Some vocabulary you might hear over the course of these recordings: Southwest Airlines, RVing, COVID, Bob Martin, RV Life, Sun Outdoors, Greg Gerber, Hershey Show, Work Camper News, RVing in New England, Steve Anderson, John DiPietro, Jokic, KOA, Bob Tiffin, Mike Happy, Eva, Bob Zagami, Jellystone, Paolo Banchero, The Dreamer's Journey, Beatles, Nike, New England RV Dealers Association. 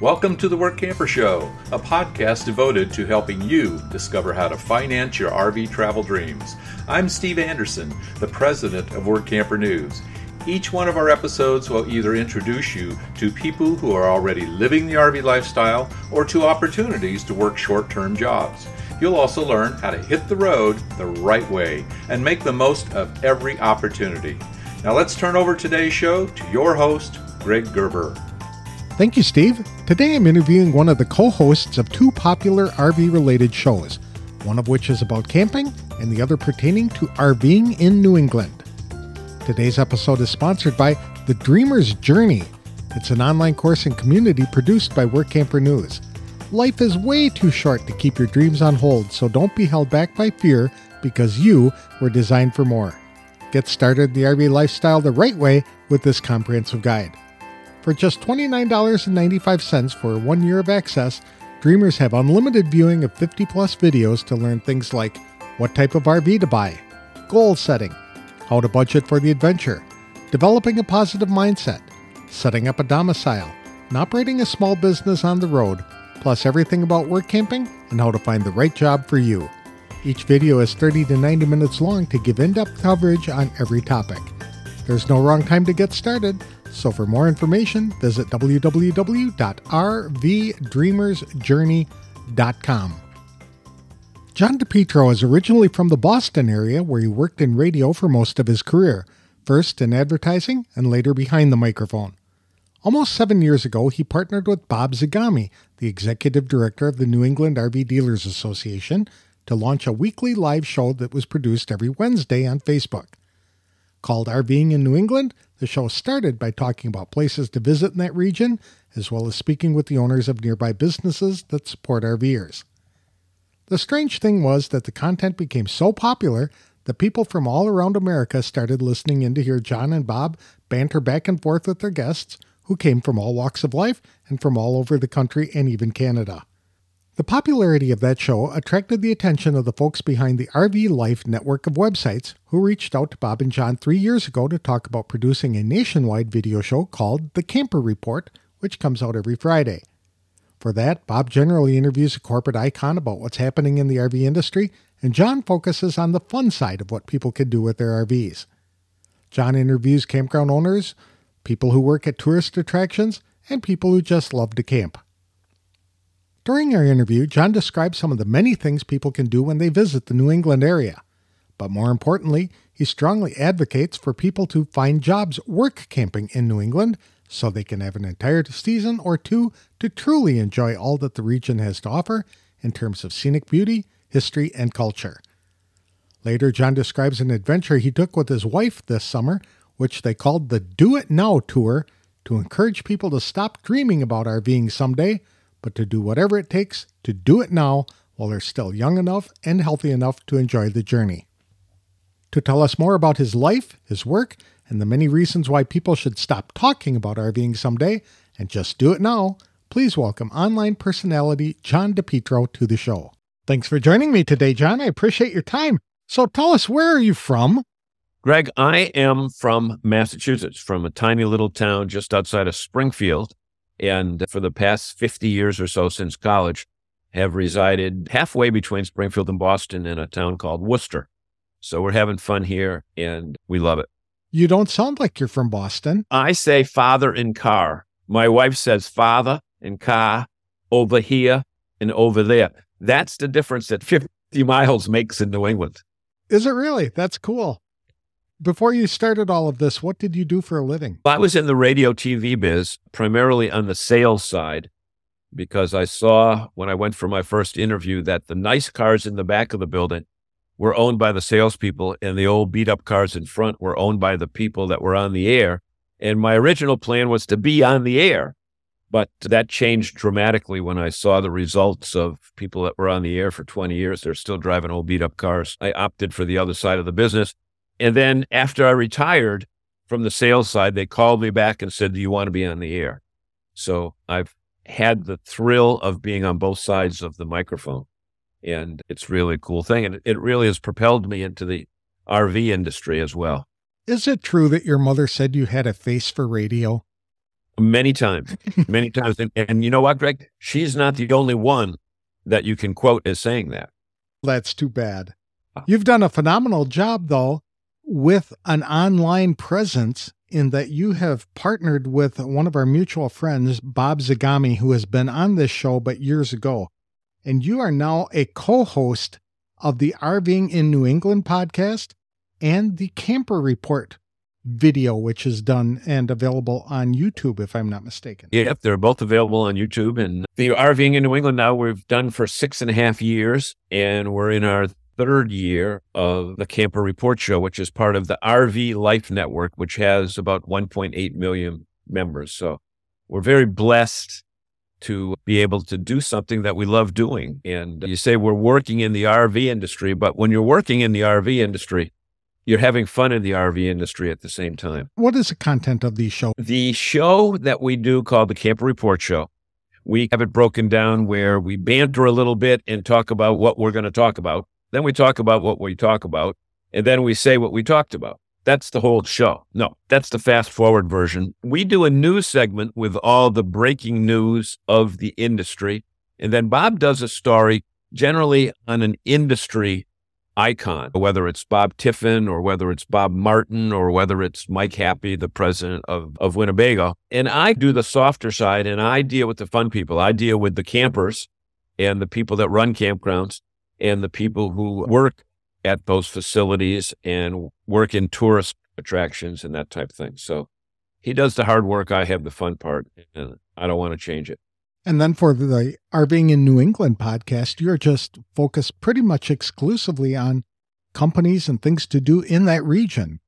Welcome to the Work Camper Show, a podcast devoted to helping you discover how to finance your RV travel dreams. I'm Steve Anderson, the president of Work Camper News. Each one of our episodes will either introduce you to people who are already living the RV lifestyle or to opportunities to work short-term jobs. You'll also learn how to hit the road the right way and make the most of every opportunity. Now let's turn over today's show to your host, Greg Gerber. Thank you, Steve. Today I'm interviewing one of the co-hosts of two popular RV-related shows, one of which is about camping and the other pertaining to RVing in New England. Today's episode is sponsored by The Dreamer's Journey. It's an online course and community produced by Work Camper News. Life is way too short to keep your dreams on hold, so don't be held back by fear because you were designed for more. Get started the RV lifestyle the right way with this comprehensive guide. For just $29.95 for 1 year of access, Dreamers have unlimited viewing of 50 plus videos to learn things like what type of RV to buy, goal setting, how to budget for the adventure, developing a positive mindset, setting up a domicile, and operating a small business on the road, plus everything about work camping and how to find the right job for you. Each video is 30 to 90 minutes long to give in-depth coverage on every topic. There's no wrong time to get started, so for more information, visit www.rvdreamersjourney.com. John DiPietro is originally from the Boston area, where he worked in radio for most of his career, first in advertising and later behind the microphone. Almost 7 years ago, he partnered with Bob Zagami, the executive director of the New England RV Dealers Association, to launch a weekly live show that was produced every Wednesday on Facebook. Called RVing in New England, the show started by talking about places to visit in that region, as well as speaking with the owners of nearby businesses that support RVers. The strange thing was that the content became so popular that people from all around America started listening in to hear John and Bob banter back and forth with their guests, who came from all walks of life and from all over the country and even Canada. The popularity of that show attracted the attention of the folks behind the RV Life network of websites, who reached out to Bob and John 3 years ago to talk about producing a nationwide video show called The Camper Report, which comes out every Friday. For that, Bob generally interviews a corporate icon about what's happening in the RV industry, and John focuses on the fun side of what people can do with their RVs. John interviews campground owners, people who work at tourist attractions, and people who just love to camp. During our interview, John describes some of the many things people can do when they visit the New England area. But more importantly, he strongly advocates for people to find jobs work camping in New England, so they can have an entire season or two to truly enjoy all that the region has to offer in terms of scenic beauty, history, and culture. Later, John describes an adventure he took with his wife this summer, which they called the Do It Now Tour, to encourage people to stop dreaming about RVing someday, but to do whatever it takes to do it now while they're still young enough and healthy enough to enjoy the journey. To tell us more about his life, his work, and the many reasons why people should stop talking about RVing someday and just do it now, please welcome online personality John DiPietro to the show. Thanks for joining me today, John. I appreciate your time. So tell us, where are you from? Greg, I am from Massachusetts, from a tiny little town just outside of Springfield. And for the past 50 years or so since college, have resided halfway between Springfield and Boston in a town called Worcester. So we're having fun here and we love it. You don't sound like you're from Boston. I say father and car. My wife says father and car, over here and over there. That's the difference that 50 miles makes in New England. Is it really? That's cool. Before you started all of this, what did you do for a living? I was in the radio TV biz, primarily on the sales side, because I saw when I went for my first interview that the nice cars in the back of the building were owned by the salespeople, and the old beat-up cars in front were owned by the people that were on the air. And my original plan was to be on the air, but that changed dramatically when I saw the results of people that were on the air for 20 years. They're still driving old beat-up cars. I opted for the other side of the business. And then after I retired from the sales side, they called me back and said, do you want to be on the air? So I've had the thrill of being on both sides of the microphone. And it's really a cool thing. And it really has propelled me into the RV industry as well. Is it true that your mother said you had a face for radio? Many times. And you know what, Greg? She's not the only one that you can quote as saying that. That's too bad. You've done a phenomenal job, though, with an online presence in that you have partnered with one of our mutual friends, Bob Zagami, who has been on this show but years ago. And you are now a co-host of the RVing in New England podcast and the Camper Report video, which is done and available on YouTube, if I'm not mistaken. Yep, they're both available on YouTube. And the RVing in New England now we've done for 6.5 years, and we're in our third year of the Camper Report show, which is part of the RV Life network, which has about 1.8 million members. So we're very blessed to be able to do something that we love doing. And you say we're working in the RV industry, but when you're working in the RV industry, you're having fun in the RV industry at the same time. What is the content of the show? The show that we do called the Camper Report Show, we have it broken down where we banter a little bit and talk about what we're going to talk about. Then we talk about what we talk about, and then we say what we talked about. That's the whole show. No, that's the fast-forward version. We do a news segment with all the breaking news of the industry, and then Bob does a story generally on an industry icon, whether it's Bob Tiffin or whether it's Bob Martin or whether it's Mike Happy, the president of Winnebago. And I do the softer side, and I deal with the fun people. I deal with the campers and the people that run campgrounds and the people who work at those facilities and work in tourist attractions and that type of thing. So he does the hard work. I have the fun part, and I don't want to change it. And then for the RVing in New England podcast, you're just focused pretty much exclusively on companies and things to do in that region.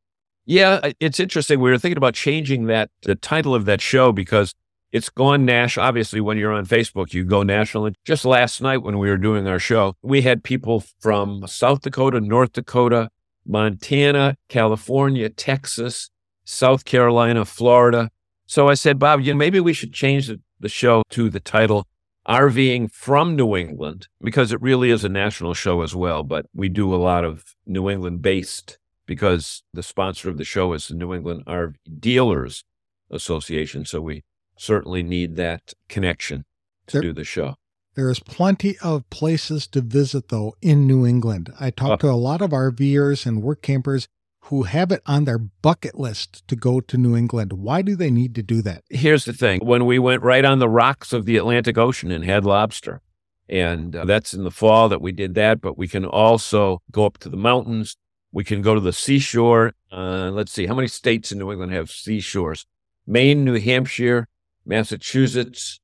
Yeah, it's interesting. We were thinking about changing the title of that show because it's gone national. Obviously, when you're on Facebook, you go national. And just last night when we were doing our show, we had people from South Dakota, North Dakota, Montana, California, Texas, South Carolina, Florida. So I said, Bob, maybe we should change the show to the title RVing from New England, because it really is a national show as well. But we do a lot of New England-based because the sponsor of the show is the New England RV Dealers Association. So we certainly need that connection to do the show. There is plenty of places to visit, though, in New England. I talk to a lot of RVers and work campers who have it on their bucket list to go to New England. Why do they need to do that? Here's the thing. When we went right on the rocks of the Atlantic Ocean and had lobster, and that's in the fall that we did that, but we can also go up to the mountains. We can go to the seashore. Let's see, how many states in New England have seashores? Maine, New Hampshire, Massachusetts,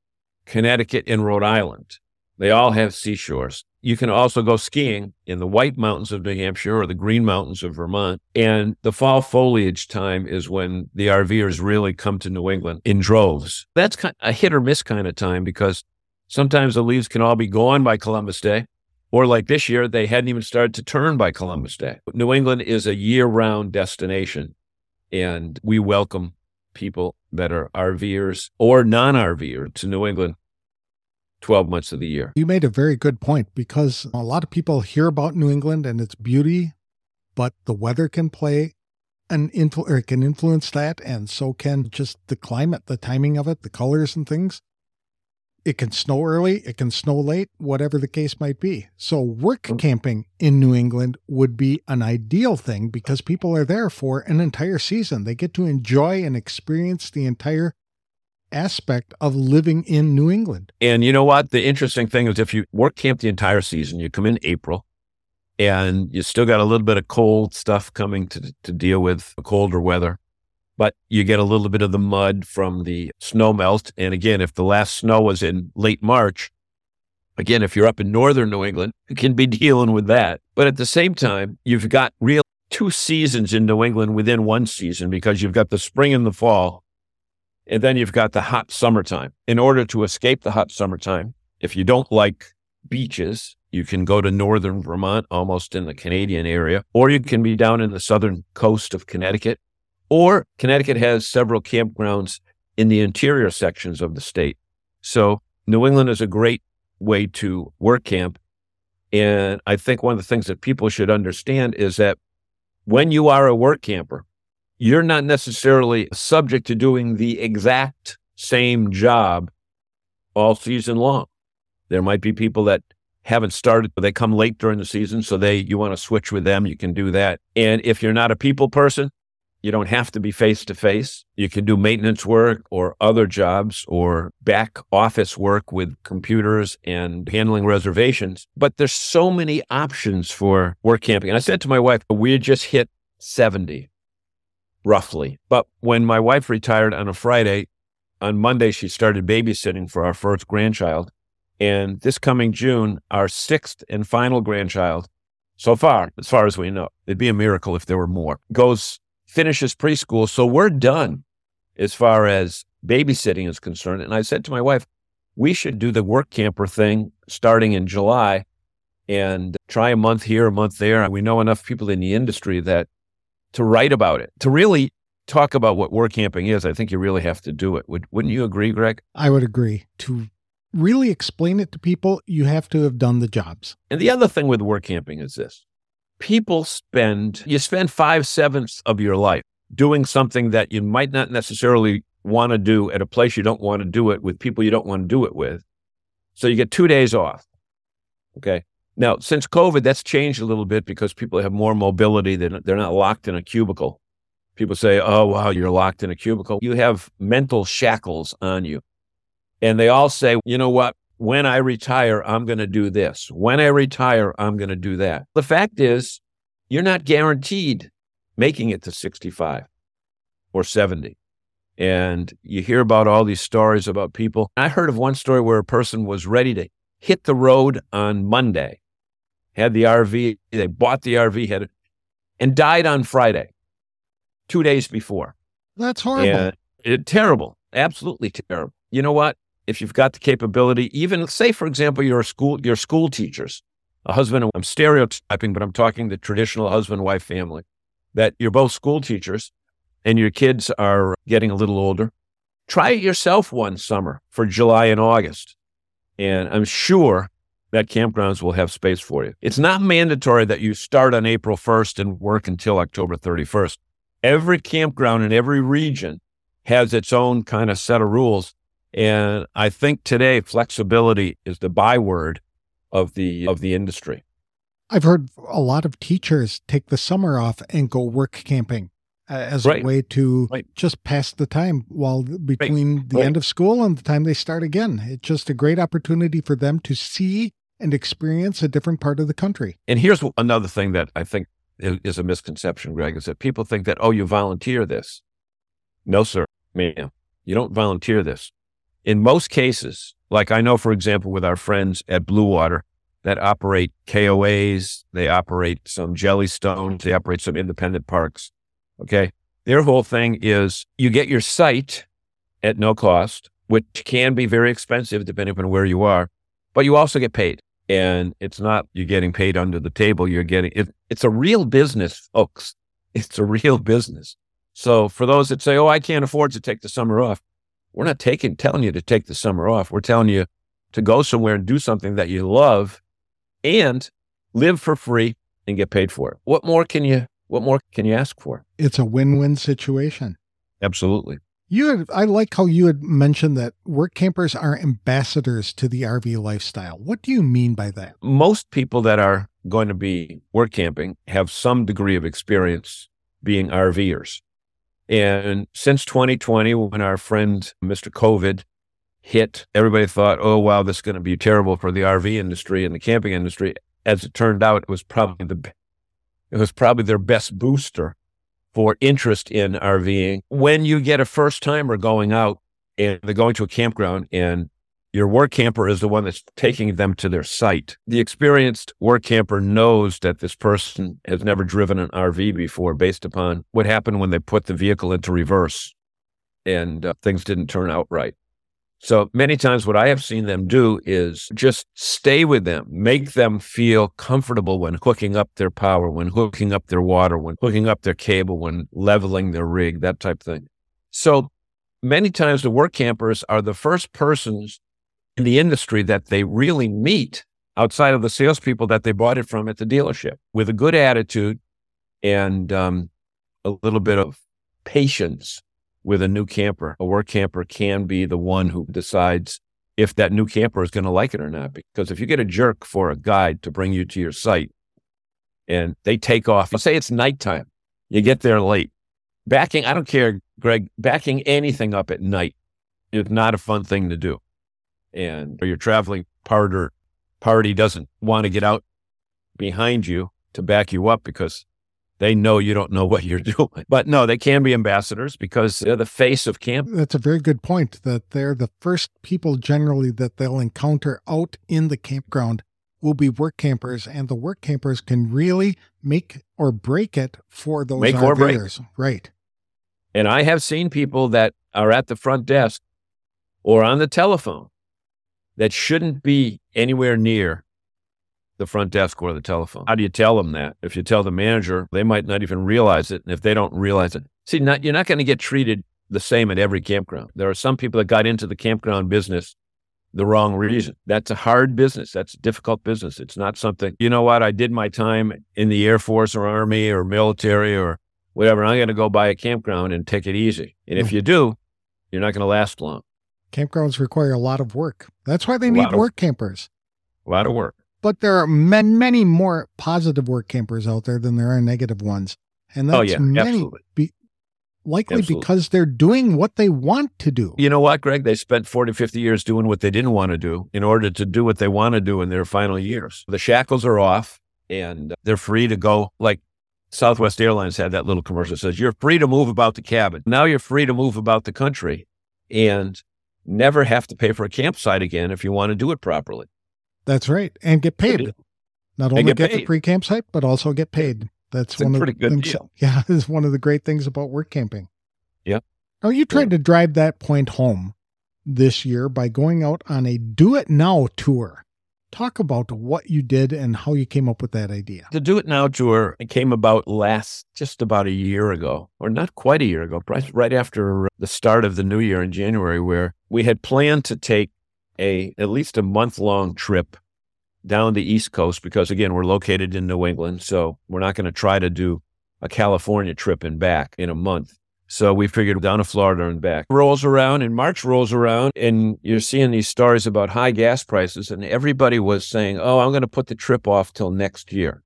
Connecticut, and Rhode Island. They all have seashores. You can also go skiing in the White Mountains of New Hampshire or the Green Mountains of Vermont. And the fall foliage time is when the RVers really come to New England in droves. That's kind of a hit or miss kind of time because sometimes the leaves can all be gone by Columbus Day, or like this year, they hadn't even started to turn by Columbus Day. New England is a year-round destination, and we welcome people that are RVers or non-RVers to New England 12 months of the year. You made a very good point because a lot of people hear about New England and its beauty, but the weather can play can influence that, and so can just the climate, the timing of it, the colors and things. It can snow early, it can snow late, whatever the case might be. So work camping in New England would be an ideal thing because people are there for an entire season. They get to enjoy and experience the entire aspect of living in New England. And you know what? The interesting thing is if you work camp the entire season, you come in April and you still got a little bit of cold stuff coming to deal with, colder weather. But you get a little bit of the mud from the snow melt. And again, if the last snow was in late March, again, if you're up in northern New England, you can be dealing with that. But at the same time, you've got real two seasons in New England within one season because you've got the spring and the fall, and then you've got the hot summertime. In order to escape the hot summertime, if you don't like beaches, you can go to northern Vermont, almost in the Canadian area, or you can be down in the southern coast of Connecticut. Or Connecticut has several campgrounds in the interior sections of the state. So New England is a great way to work camp. And I think one of the things that people should understand is that when you are a work camper, you're not necessarily subject to doing the exact same job all season long. There might be people that haven't started, but they come late during the season, so you want to switch with them, you can do that. And if you're not a people person, you don't have to be face-to-face. You can do maintenance work or other jobs or back office work with computers and handling reservations. But there's so many options for work camping. And I said to my wife, we just hit 70, roughly. But when my wife retired on a Friday, on Monday, she started babysitting for our first grandchild. And this coming June, our sixth and final grandchild, so far as we know, it'd be a miracle if there were more, finishes preschool. So we're done as far as babysitting is concerned. And I said to my wife, we should do the work camper thing starting in July and try a month here, a month there. We know enough people in the industry that to write about it, to really talk about what work camping is. I think you really have to do it. Wouldn't you agree, Greg? I would agree. To really explain it to people, you have to have done the jobs. And the other thing with work camping is this. You spend 5/7 of your life doing something that you might not necessarily want to do at a place you don't want to do it with people you don't want to do it with. So you get 2 days off. Okay. Now, since COVID, that's changed a little bit because people have more mobility. They're not locked in a cubicle. People say, oh, wow, you're locked in a cubicle. You have mental shackles on you. And they all say, you know what? When I retire, I'm going to do this. When I retire, I'm going to do that. The fact is, you're not guaranteed making it to 65 or 70. And you hear about all these stories about people. I heard of one story where a person was ready to hit the road on Monday, had the RV, they bought the RV, had it, and died on Friday, 2 days before. That's horrible. Terrible. Absolutely terrible. You know what? If you've got the capability, even say, for example, your school teachers, a husband, I'm stereotyping, but I'm talking the traditional husband-wife family, that you're both school teachers and your kids are getting a little older. Try it yourself one summer for July and August. And I'm sure that campgrounds will have space for you. It's not mandatory that you start on April 1st and work until October 31st. Every campground in every region has its own kind of set of rules. And I think today flexibility is the byword of the industry. I've heard a lot of teachers take the summer off and go work camping as a way to just pass the time while between the end of school and the time they start again. It's just a great opportunity for them to see and experience a different part of the country. And here's another thing that I think is a misconception, Greg, is that people think that, oh, you volunteer this. No, sir, ma'am, you don't volunteer this. In most cases, like I know, for example, with our friends at Blue Water that operate KOAs, they operate some Jellystones, they operate some independent parks, okay? Their whole thing is you get your site at no cost, which can be very expensive depending on where you are, but you also get paid. And it's not you're getting paid under the table, you're getting, it's a real business, folks. It's a real business. So for those that say, oh, I can't afford to take the summer off, we're not telling you to take the summer off. We're telling you to go somewhere and do something that you love and live for free and get paid for it. What more can you ask for? It's a win-win situation. Absolutely. I like how you had mentioned that work campers are ambassadors to the RV lifestyle. What do you mean by that? Most people that are going to be work camping have some degree of experience being RVers. And since 2020, when our friend, Mr. COVID, hit, everybody thought, oh, wow, this is going to be terrible for the RV industry and the camping industry. As it turned out, it was probably their best booster for interest in RVing. When you get a first-timer going out and they're going to a campground and your work camper is the one that's taking them to their site, the experienced work camper knows that this person has never driven an RV before based upon what happened when they put the vehicle into reverse and things didn't turn out right. So many times what I have seen them do is just stay with them, make them feel comfortable when hooking up their power, when hooking up their water, when hooking up their cable, when leveling their rig, that type of thing. So many times the work campers are the first persons in the industry that they really meet outside of the salespeople that they bought it from at the dealership with a good attitude and a little bit of patience with a new camper. A work camper can be the one who decides if that new camper is going to like it or not. Because if you get a jerk for a guide to bring you to your site and they take off, let's say it's nighttime, you get there late. Backing, I don't care, Greg, backing anything up at night is not a fun thing to do. And your traveling party doesn't want to get out behind you to back you up because they know you don't know what you're doing. But no, they can be ambassadors because they're the face of camp. That's a very good point, that they're the first people generally that they'll encounter out in the campground will be work campers, and the work campers can really make or break it for those RVers. Right. And I have seen people that are at the front desk or on the telephone that shouldn't be anywhere near the front desk or the telephone. How do you tell them that? If you tell the manager, they might not even realize it. And if they don't realize it, you're not going to get treated the same at every campground. There are some people that got into the campground business the wrong reason. That's a hard business. That's a difficult business. It's not something, you know what, I did my time in the Air Force or Army or military or whatever. I'm going to go buy a campground and take it easy. And if you do, you're not going to last long. Campgrounds require a lot of work. That's why they need work campers. A lot of work. But there are many more positive work campers out there than there are negative ones. And that's likely because they're doing what they want to do. You know what, Greg? They spent 40, 50 years doing what they didn't want to do in order to do what they want to do in their final years. The shackles are off and they're free to go. Like Southwest Airlines had that little commercial that says, you're free to move about the cabin. Now you're free to move about the country and never have to pay for a campsite again if you want to do it properly. That's right. And get paid. Not only get the free campsite, but also get paid. That's one of the things. Yeah, it's one of the great things about work camping. Yeah. Now, you tried to drive that point home this year by going out on a Do It Now tour. Talk about what you did and how you came up with that idea. The Do It Now tour came about just about a year ago, or not quite a year ago, right after the start of the new year in January, where we had planned to take at least a month-long trip down the East Coast because, again, we're located in New England, so we're not going to try to do a California trip and back in a month. So we figured down to Florida and back. March rolls around, and you're seeing these stories about high gas prices, and everybody was saying, oh, I'm going to put the trip off till next year.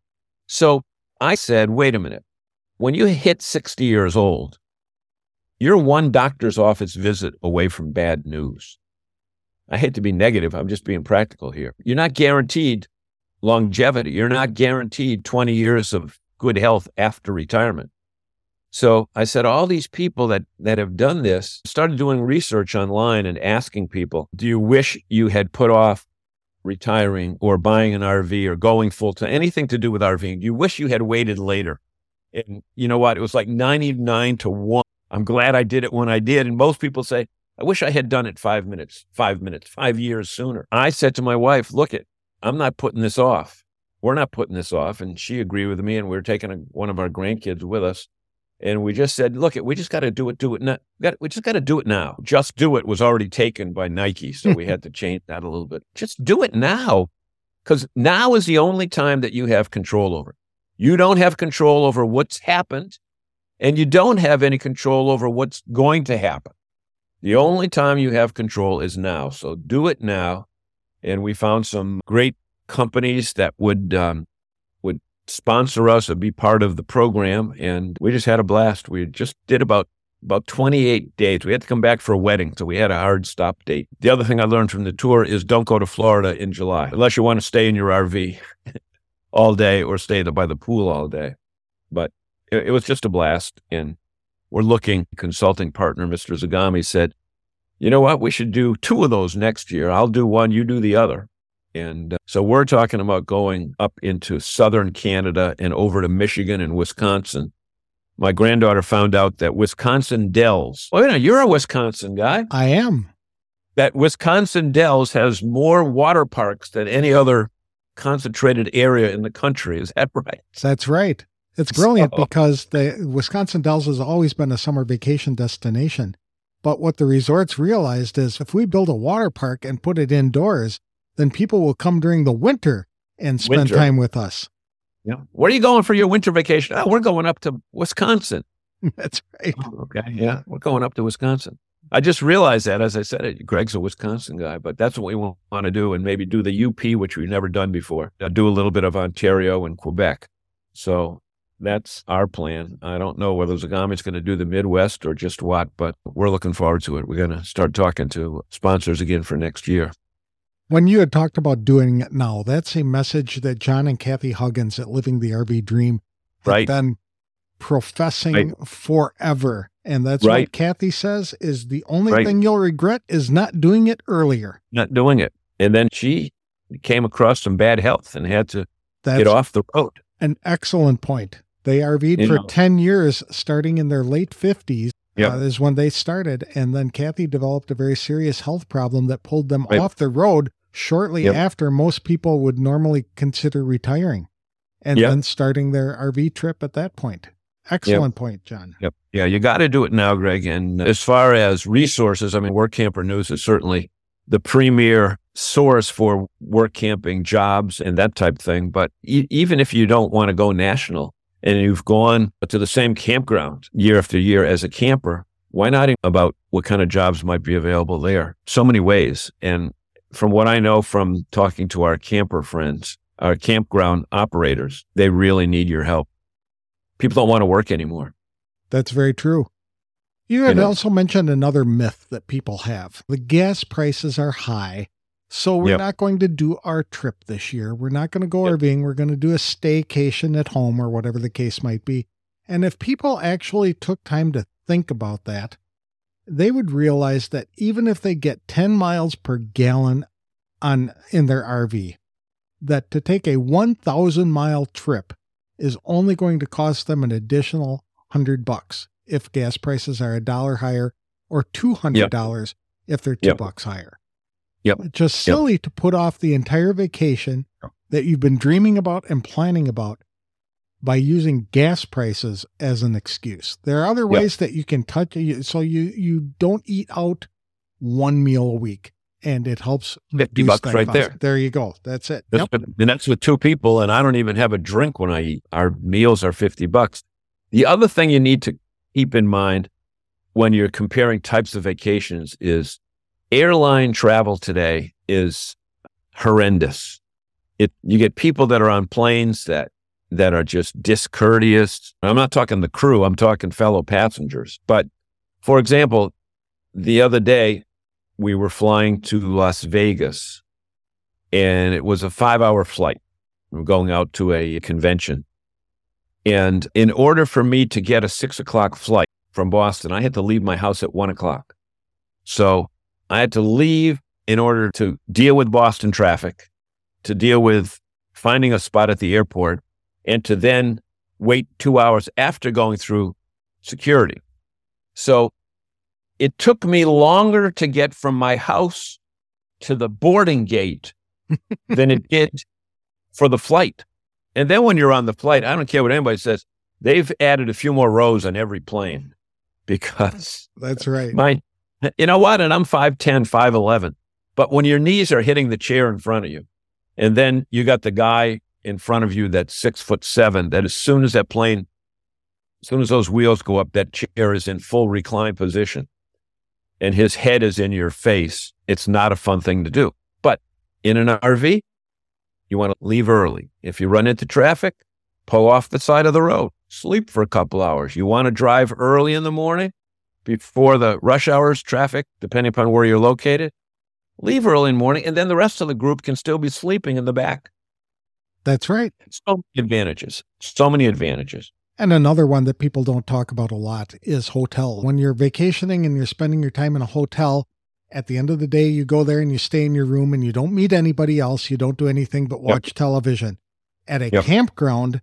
So I said, wait a minute. When you hit 60 years old, you're one doctor's office visit away from bad news. I hate to be negative. I'm just being practical here. You're not guaranteed longevity. You're not guaranteed 20 years of good health after retirement. So I said, all these people that have done this, started doing research online and asking people, do you wish you had put off retiring or buying an RV or going full time, anything to do with RVing? Do you wish you had waited later? And you know what? It was like 99-1. I'm glad I did it when I did. And most people say, I wish I had done it 5 years sooner. I said to my wife, look it, I'm not putting this off. We're not putting this off. And she agreed with me, and we were taking one of our grandkids with us. And we just said, look it, we just got to do it now. We just got to do it now. Just do it was already taken by Nike. So we had to change that a little bit. Just do it now. Because now is the only time that you have control over. You don't have control over what's happened, and you don't have any control over what's going to happen. The only time you have control is now. So do it now. And we found some great companies that would sponsor us and be part of the program. And we just had a blast. We just did about 28 days. We had to come back for a wedding, so we had a hard stop date. The other thing I learned from the tour is don't go to Florida in July, unless you want to stay in your RV all day or stay by the pool all day. But it was just a blast. And we're looking, consulting partner, Mr. Zagami, said, you know what, we should do 2 of those next year. I'll do one, you do the other. And so we're talking about going up into southern Canada and over to Michigan and Wisconsin. My granddaughter found out that Wisconsin Dells, you're a Wisconsin guy. I am. That Wisconsin Dells has more water parks than any other concentrated area in the country. Is that right? That's right. It's brilliant because the Wisconsin Dells has always been a summer vacation destination. But what the resorts realized is if we build a water park and put it indoors, then people will come during the winter and spend time with us. Yeah. Where are you going for your winter vacation? Oh, we're going up to Wisconsin. That's right. Oh, okay. Yeah. We're going up to Wisconsin. I just realized that as I said it. Greg's a Wisconsin guy, but that's what we want to do, and maybe do the UP, which we've never done before. I'll do a little bit of Ontario and Quebec. So that's our plan. I don't know whether Zagami's going to do the Midwest or just what, but we're looking forward to it. We're going to start talking to sponsors again for next year. When you had talked about doing it now, that's a message that John and Kathy Huggins at Living the RV Dream have been professing forever. And that's what Kathy says is the only thing you'll regret is not doing it earlier. Not doing it. And then she came across some bad health and had to get off the road. An excellent point. They RV'd for 10 years, starting in their late 50s is when they started. And then Kathy developed a very serious health problem that pulled them off the road shortly after most people would normally consider retiring and then starting their RV trip at that point. Excellent point, John. Yep. Yeah, you got to do it now, Greg. And as far as resources, I mean, Work Camper News is certainly the premier source for work camping jobs and that type of thing. But even if you don't want to go national and you've gone to the same campground year after year as a camper, why not about what kind of jobs might be available there? So many ways. And from what I know from talking to our camper friends, our campground operators, they really need your help. People don't want to work anymore. That's very true. You had also mentioned another myth that people have. The gas prices are high, so we're not going to do our trip this year. We're not going to go RVing. We're going to do a staycation at home or whatever the case might be. And if people actually took time to think about that, they would realize that even if they get 10 miles per gallon in their RV, that to take a 1,000-mile trip is only going to cost them an additional $100 if gas prices are $1 higher, or $200 if they're $2 higher. Yep. It's just silly to put off the entire vacation that you've been dreaming about and planning about by using gas prices as an excuse. There are other ways that you can touch. So you don't eat out one meal a week. And it helps. $50 right there. There you go. That's it. And that's with two people. And I don't even have a drink when I eat. Our meals are $50. The other thing you need to keep in mind when you're comparing types of vacations is airline travel today is horrendous. You get people that are on planes that are just discourteous. I'm not talking the crew. I'm talking fellow passengers. But for example, the other day, we were flying to Las Vegas, and it was a 5-hour flight. We were going out to a convention. And in order for me to get a 6 o'clock flight from Boston, I had to leave my house at 1 o'clock. So I had to leave in order to deal with Boston traffic, to deal with finding a spot at the airport, and to then wait 2 hours after going through security. So it took me longer to get from my house to the boarding gate than it did for the flight. And then when you're on the flight, I don't care what anybody says, they've added a few more rows on every plane because that's right. You know what? And I'm 5'10", 5'11", but when your knees are hitting the chair in front of you, and then you got the guy in front of you that's 6'7", that as soon as those wheels go up, that chair is in full recline position. And his head is in your face, it's not a fun thing to do. But in an RV, you want to leave early. If you run into traffic, pull off the side of the road, sleep for a couple hours. You want to drive early in the morning before the rush hours traffic, depending upon where you're located. Leave early in the morning, and then the rest of the group can still be sleeping in the back. That's right. So many advantages. So many advantages. And another one that people don't talk about a lot is hotel. When you're vacationing and you're spending your time in a hotel, at the end of the day, you go there and you stay in your room and you don't meet anybody else. You don't do anything but watch television. At a campground,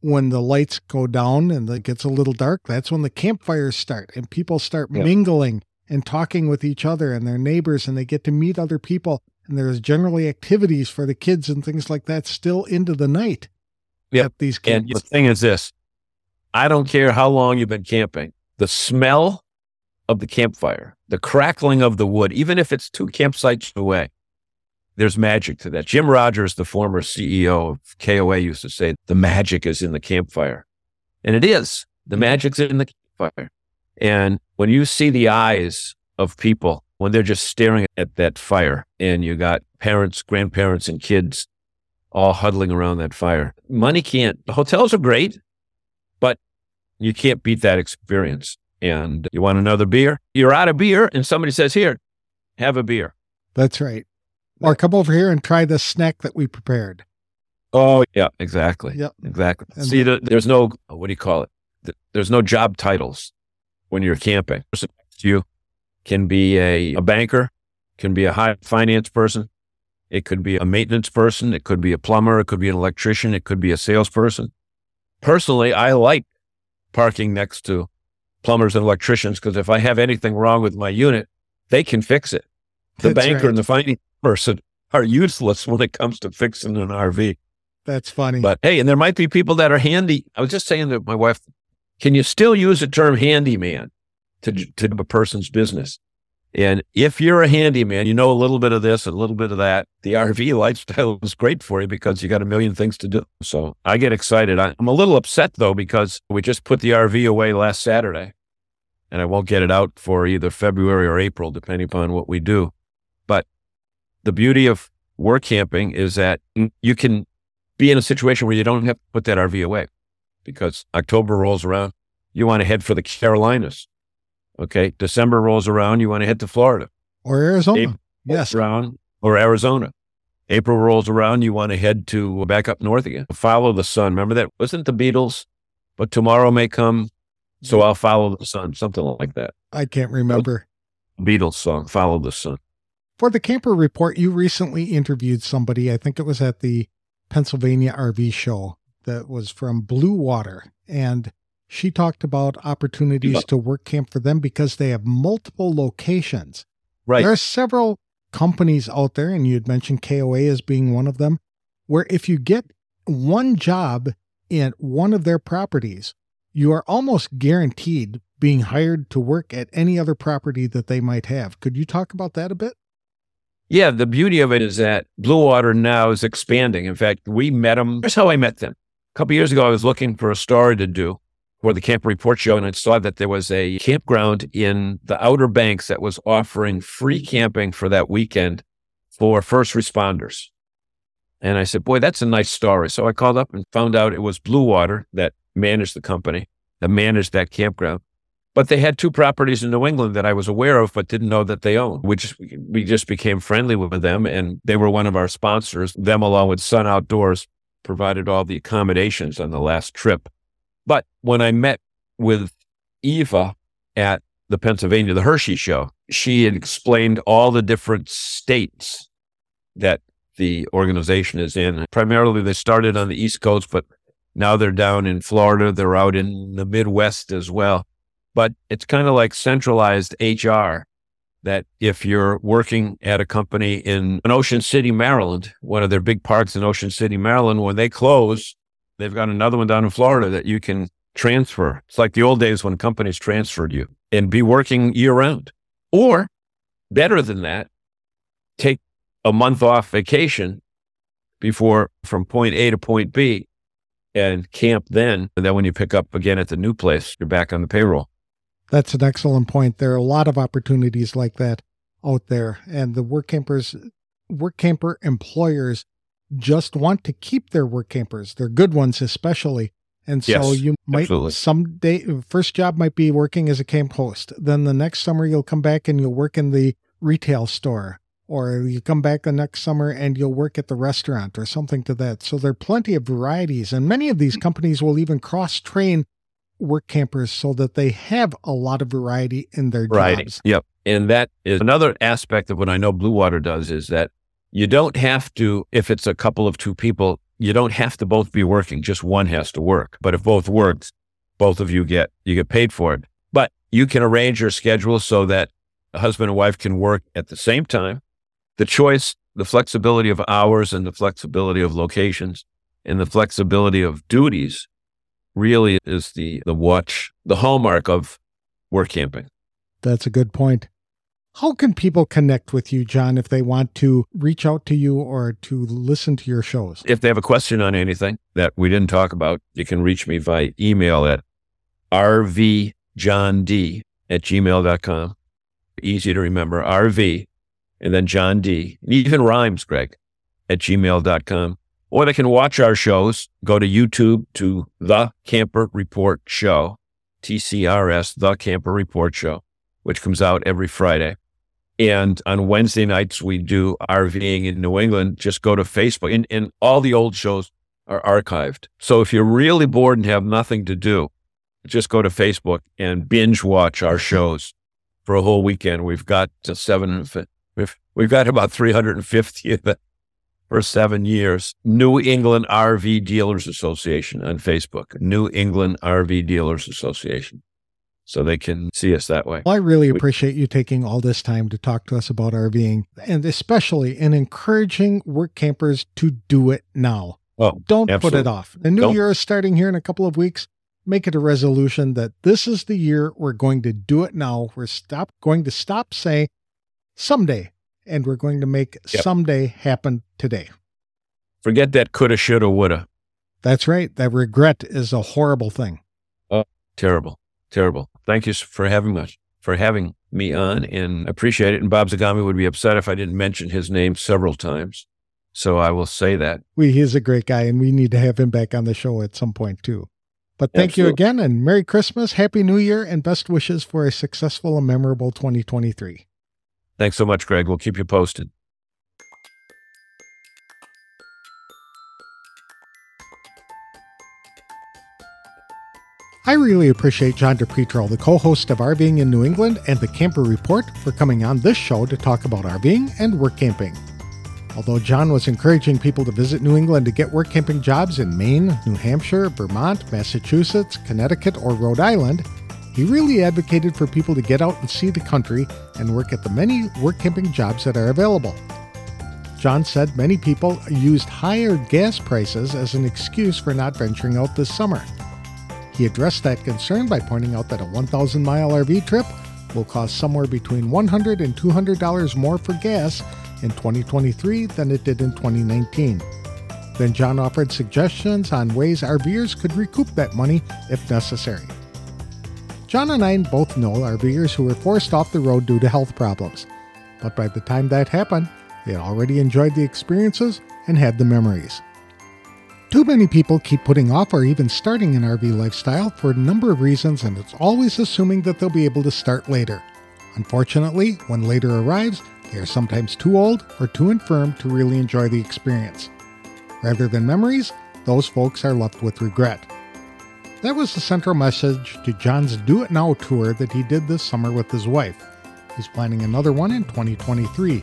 when the lights go down and it gets a little dark, that's when the campfires start and people start mingling and talking with each other and their neighbors, and they get to meet other people. And there's generally activities for the kids and things like that still into the night at these camps. And the thing is this. I don't care how long you've been camping, the smell of the campfire, the crackling of the wood, even if it's 2 campsites away, there's magic to that. Jim Rogers, the former CEO of KOA, used to say, the magic is in the campfire. And it is. The magic's in the fire. And when you see the eyes of people, when they're just staring at that fire, and you got parents, grandparents, and kids all huddling around that fire. Money can't, hotels are great, but you can't beat that experience. And you want another beer? You're out of beer, and somebody says, here, have a beer. That's right. Or come over here and try the snack that we prepared. Oh, yeah, exactly. Yep. Exactly. And see, there's no, what do you call it? There's no job titles when you're camping. The person next to you can be a banker, can be a high finance person. It could be a maintenance person. It could be a plumber. It could be an electrician. It could be a salesperson. Personally, I like parking next to plumbers and electricians because if I have anything wrong with my unit, they can fix it. The That's banker right. and the finance person are useless when it comes to fixing an RV. That's funny. But hey, and there might be people that are handy. I was just saying to my wife, can you still use the term handyman to a person's business? And if you're a handyman, you know a little bit of this, a little bit of that. The RV lifestyle is great for you because you got a million things to do. So I get excited. I'm a little upset, though, because we just put the RV away last Saturday, and I won't get it out for either February or April, depending upon what we do. But the beauty of work camping is that you can be in a situation where you don't have to put that RV away because October rolls around. You want to head for the Carolinas. Okay. December rolls around. You want to head to Florida or Arizona. April yes. Around, or Arizona. April rolls around. You want to head to back up north again. Follow the sun. Remember that wasn't the Beatles, but tomorrow may come. So I'll follow the sun. Something like that. I can't remember. Beatles song, Follow the Sun. For the Camper Report, you recently interviewed somebody. I think it was at the Pennsylvania RV show that was from Blue Water. And she talked about opportunities to work camp for them because they have multiple locations. Right. There are several companies out there, and you had mentioned KOA as being one of them, where if you get one job in one of their properties, you are almost guaranteed being hired to work at any other property that they might have. Could you talk about that a bit? Yeah, the beauty of it is that Blue Water now is expanding. In fact, we met them. Here's how I met them. A couple of years ago, I was looking for a story to do for the Camper Report show, and I saw that there was a campground in the Outer Banks that was offering free camping for that weekend for first responders. And I said, boy, that's a nice story. So I called up and found out it was Blue Water that managed the company, that managed that campground. But they had two properties in New England that I was aware of, but didn't know that they owned, which we just became friendly with them. And they were one of our sponsors. Them along with Sun Outdoors provided all the accommodations on the last trip. But when I met with Eva at the Hershey Show, she had explained all the different states that the organization is in. Primarily, they started on the East Coast, but now they're down in Florida. They're out in the Midwest as well. But it's kind of like centralized HR that if you're working at a company in Ocean City, Maryland, one of their big parks in Ocean City, Maryland, when they close, they've got another one down in Florida that you can transfer. It's like the old days when companies transferred you and be working year round. Or better than that, take a month off vacation before from point A to point B and camp then. And then when you pick up again at the new place, you're back on the payroll. That's an excellent point. There are a lot of opportunities like that out there. And the work camper employers just want to keep their work campers. They're good ones, especially. And so yes, you might absolutely. Someday, first job might be working as a camp host. Then the next summer you'll come back and you'll work in the retail store, or you come back the next summer and you'll work at the restaurant or something to that. So there are plenty of varieties, and many of these companies will even cross train work campers so that they have a lot of variety in their jobs. Yep. And that is another aspect of what I know Blue Water does is that you don't have to, if it's a couple of two people, you don't have to both be working. Just one has to work. But if both works, both of you get paid for it. But you can arrange your schedule so that a husband and wife can work at the same time. The choice, the flexibility of hours and the flexibility of locations and the flexibility of duties really is the hallmark of work camping. That's a good point. How can people connect with you, John, if they want to reach out to you or to listen to your shows? If they have a question on anything that we didn't talk about, you can reach me via email at rvdealersassociation johnd@gmail.com. Easy to remember, RV, and then John D, and even rhymes, Greg, @gmail.com. Or they can watch our shows. Go to YouTube to The Camper Report Show, TCRS, The Camper Report Show, which comes out every Friday. And on Wednesday nights, we do RVing in New England. Just go to Facebook, and all the old shows are archived. So if you're really bored and have nothing to do, just go to Facebook and binge watch our shows for a whole weekend. We've got we've got about 350 of it for 7 years. New England RV Dealers Association on Facebook. New England RV Dealers Association. So they can see us that way. Well, I really appreciate you taking all this time to talk to us about RVing, and especially in encouraging work campers to do it now. Oh, don't absolutely. Put it off. The new year is starting here in a couple of weeks. Make it a resolution that this is the year we're going to do it now. We're going to stop saying someday, and we're going to make someday happen today. Forget that coulda, shoulda, woulda. That's right. That regret is a horrible thing. Oh, terrible, terrible. Thank you for having me on, and appreciate it. And Bob Zagami would be upset if I didn't mention his name several times. So I will say that. He's a great guy, and we need to have him back on the show at some point too. But thank you again, and Merry Christmas, Happy New Year, and best wishes for a successful and memorable 2023. Thanks so much, Greg. We'll keep you posted. I really appreciate John DiPietro, the co-host of RVing in New England and The Camper Report, for coming on this show to talk about RVing and work camping. Although John was encouraging people to visit New England to get work camping jobs in Maine, New Hampshire, Vermont, Massachusetts, Connecticut, or Rhode Island, he really advocated for people to get out and see the country and work at the many work camping jobs that are available. John said many people used higher gas prices as an excuse for not venturing out this summer. He addressed that concern by pointing out that a 1,000-mile RV trip will cost somewhere between $100 and $200 more for gas in 2023 than it did in 2019. Then John offered suggestions on ways RVers could recoup that money if necessary. John and I both know RVers who were forced off the road due to health problems, but by the time that happened, they had already enjoyed the experiences and had the memories. Too many people keep putting off or even starting an RV lifestyle for a number of reasons, and it's always assuming that they'll be able to start later. Unfortunately, when later arrives, they are sometimes too old or too infirm to really enjoy the experience. Rather than memories, those folks are left with regret. That was the central message to John's Do It Now tour that he did this summer with his wife. He's planning another one in 2023.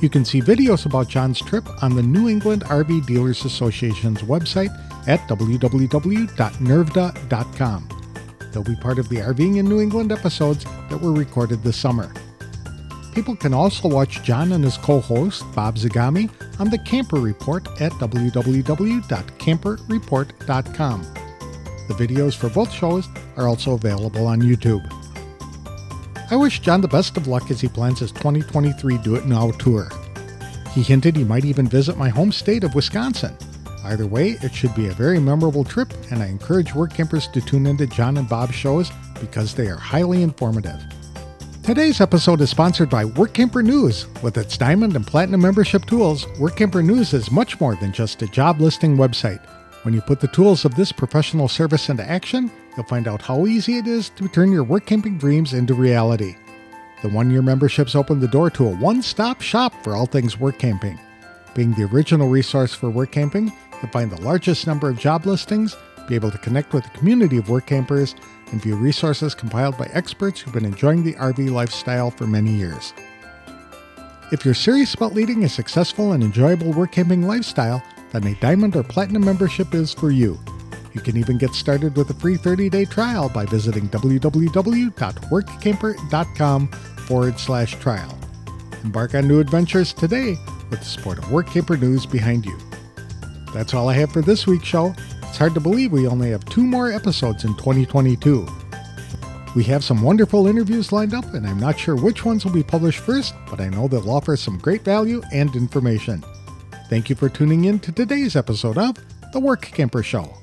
You can see videos about John's trip on the New England RV Dealers Association's website at www.nervda.com. They'll be part of the RVing in New England episodes that were recorded this summer. People can also watch John and his co-host, Bob Zagami, on The Camper Report at www.camperreport.com. The videos for both shows are also available on YouTube. I wish John the best of luck as he plans his 2023 Do It Now tour. He hinted he might even visit my home state of Wisconsin. Either way, it should be a very memorable trip, and I encourage work campers to tune into John and Bob's shows because they are highly informative. Today's episode is sponsored by Work Camper News. With its Diamond and Platinum membership tools, Work Camper News is much more than just a job listing website. When you put the tools of this professional service into action, you'll find out how easy it is to turn your work camping dreams into reality. The one-year memberships open the door to a one-stop shop for all things work camping. Being the original resource for work camping, you'll find the largest number of job listings, be able to connect with the community of work campers, and view resources compiled by experts who've been enjoying the RV lifestyle for many years. If you're serious about leading a successful and enjoyable work camping lifestyle, then a Diamond or Platinum membership is for you. You can even get started with a free 30-day trial by visiting www.workcamper.com/trial. Embark on new adventures today with the support of Work Camper News behind you. That's all I have for this week's show. It's hard to believe we only have 2 more episodes in 2022. We have some wonderful interviews lined up, and I'm not sure which ones will be published first, but I know they'll offer some great value and information. Thank you for tuning in to today's episode of The Work Camper Show.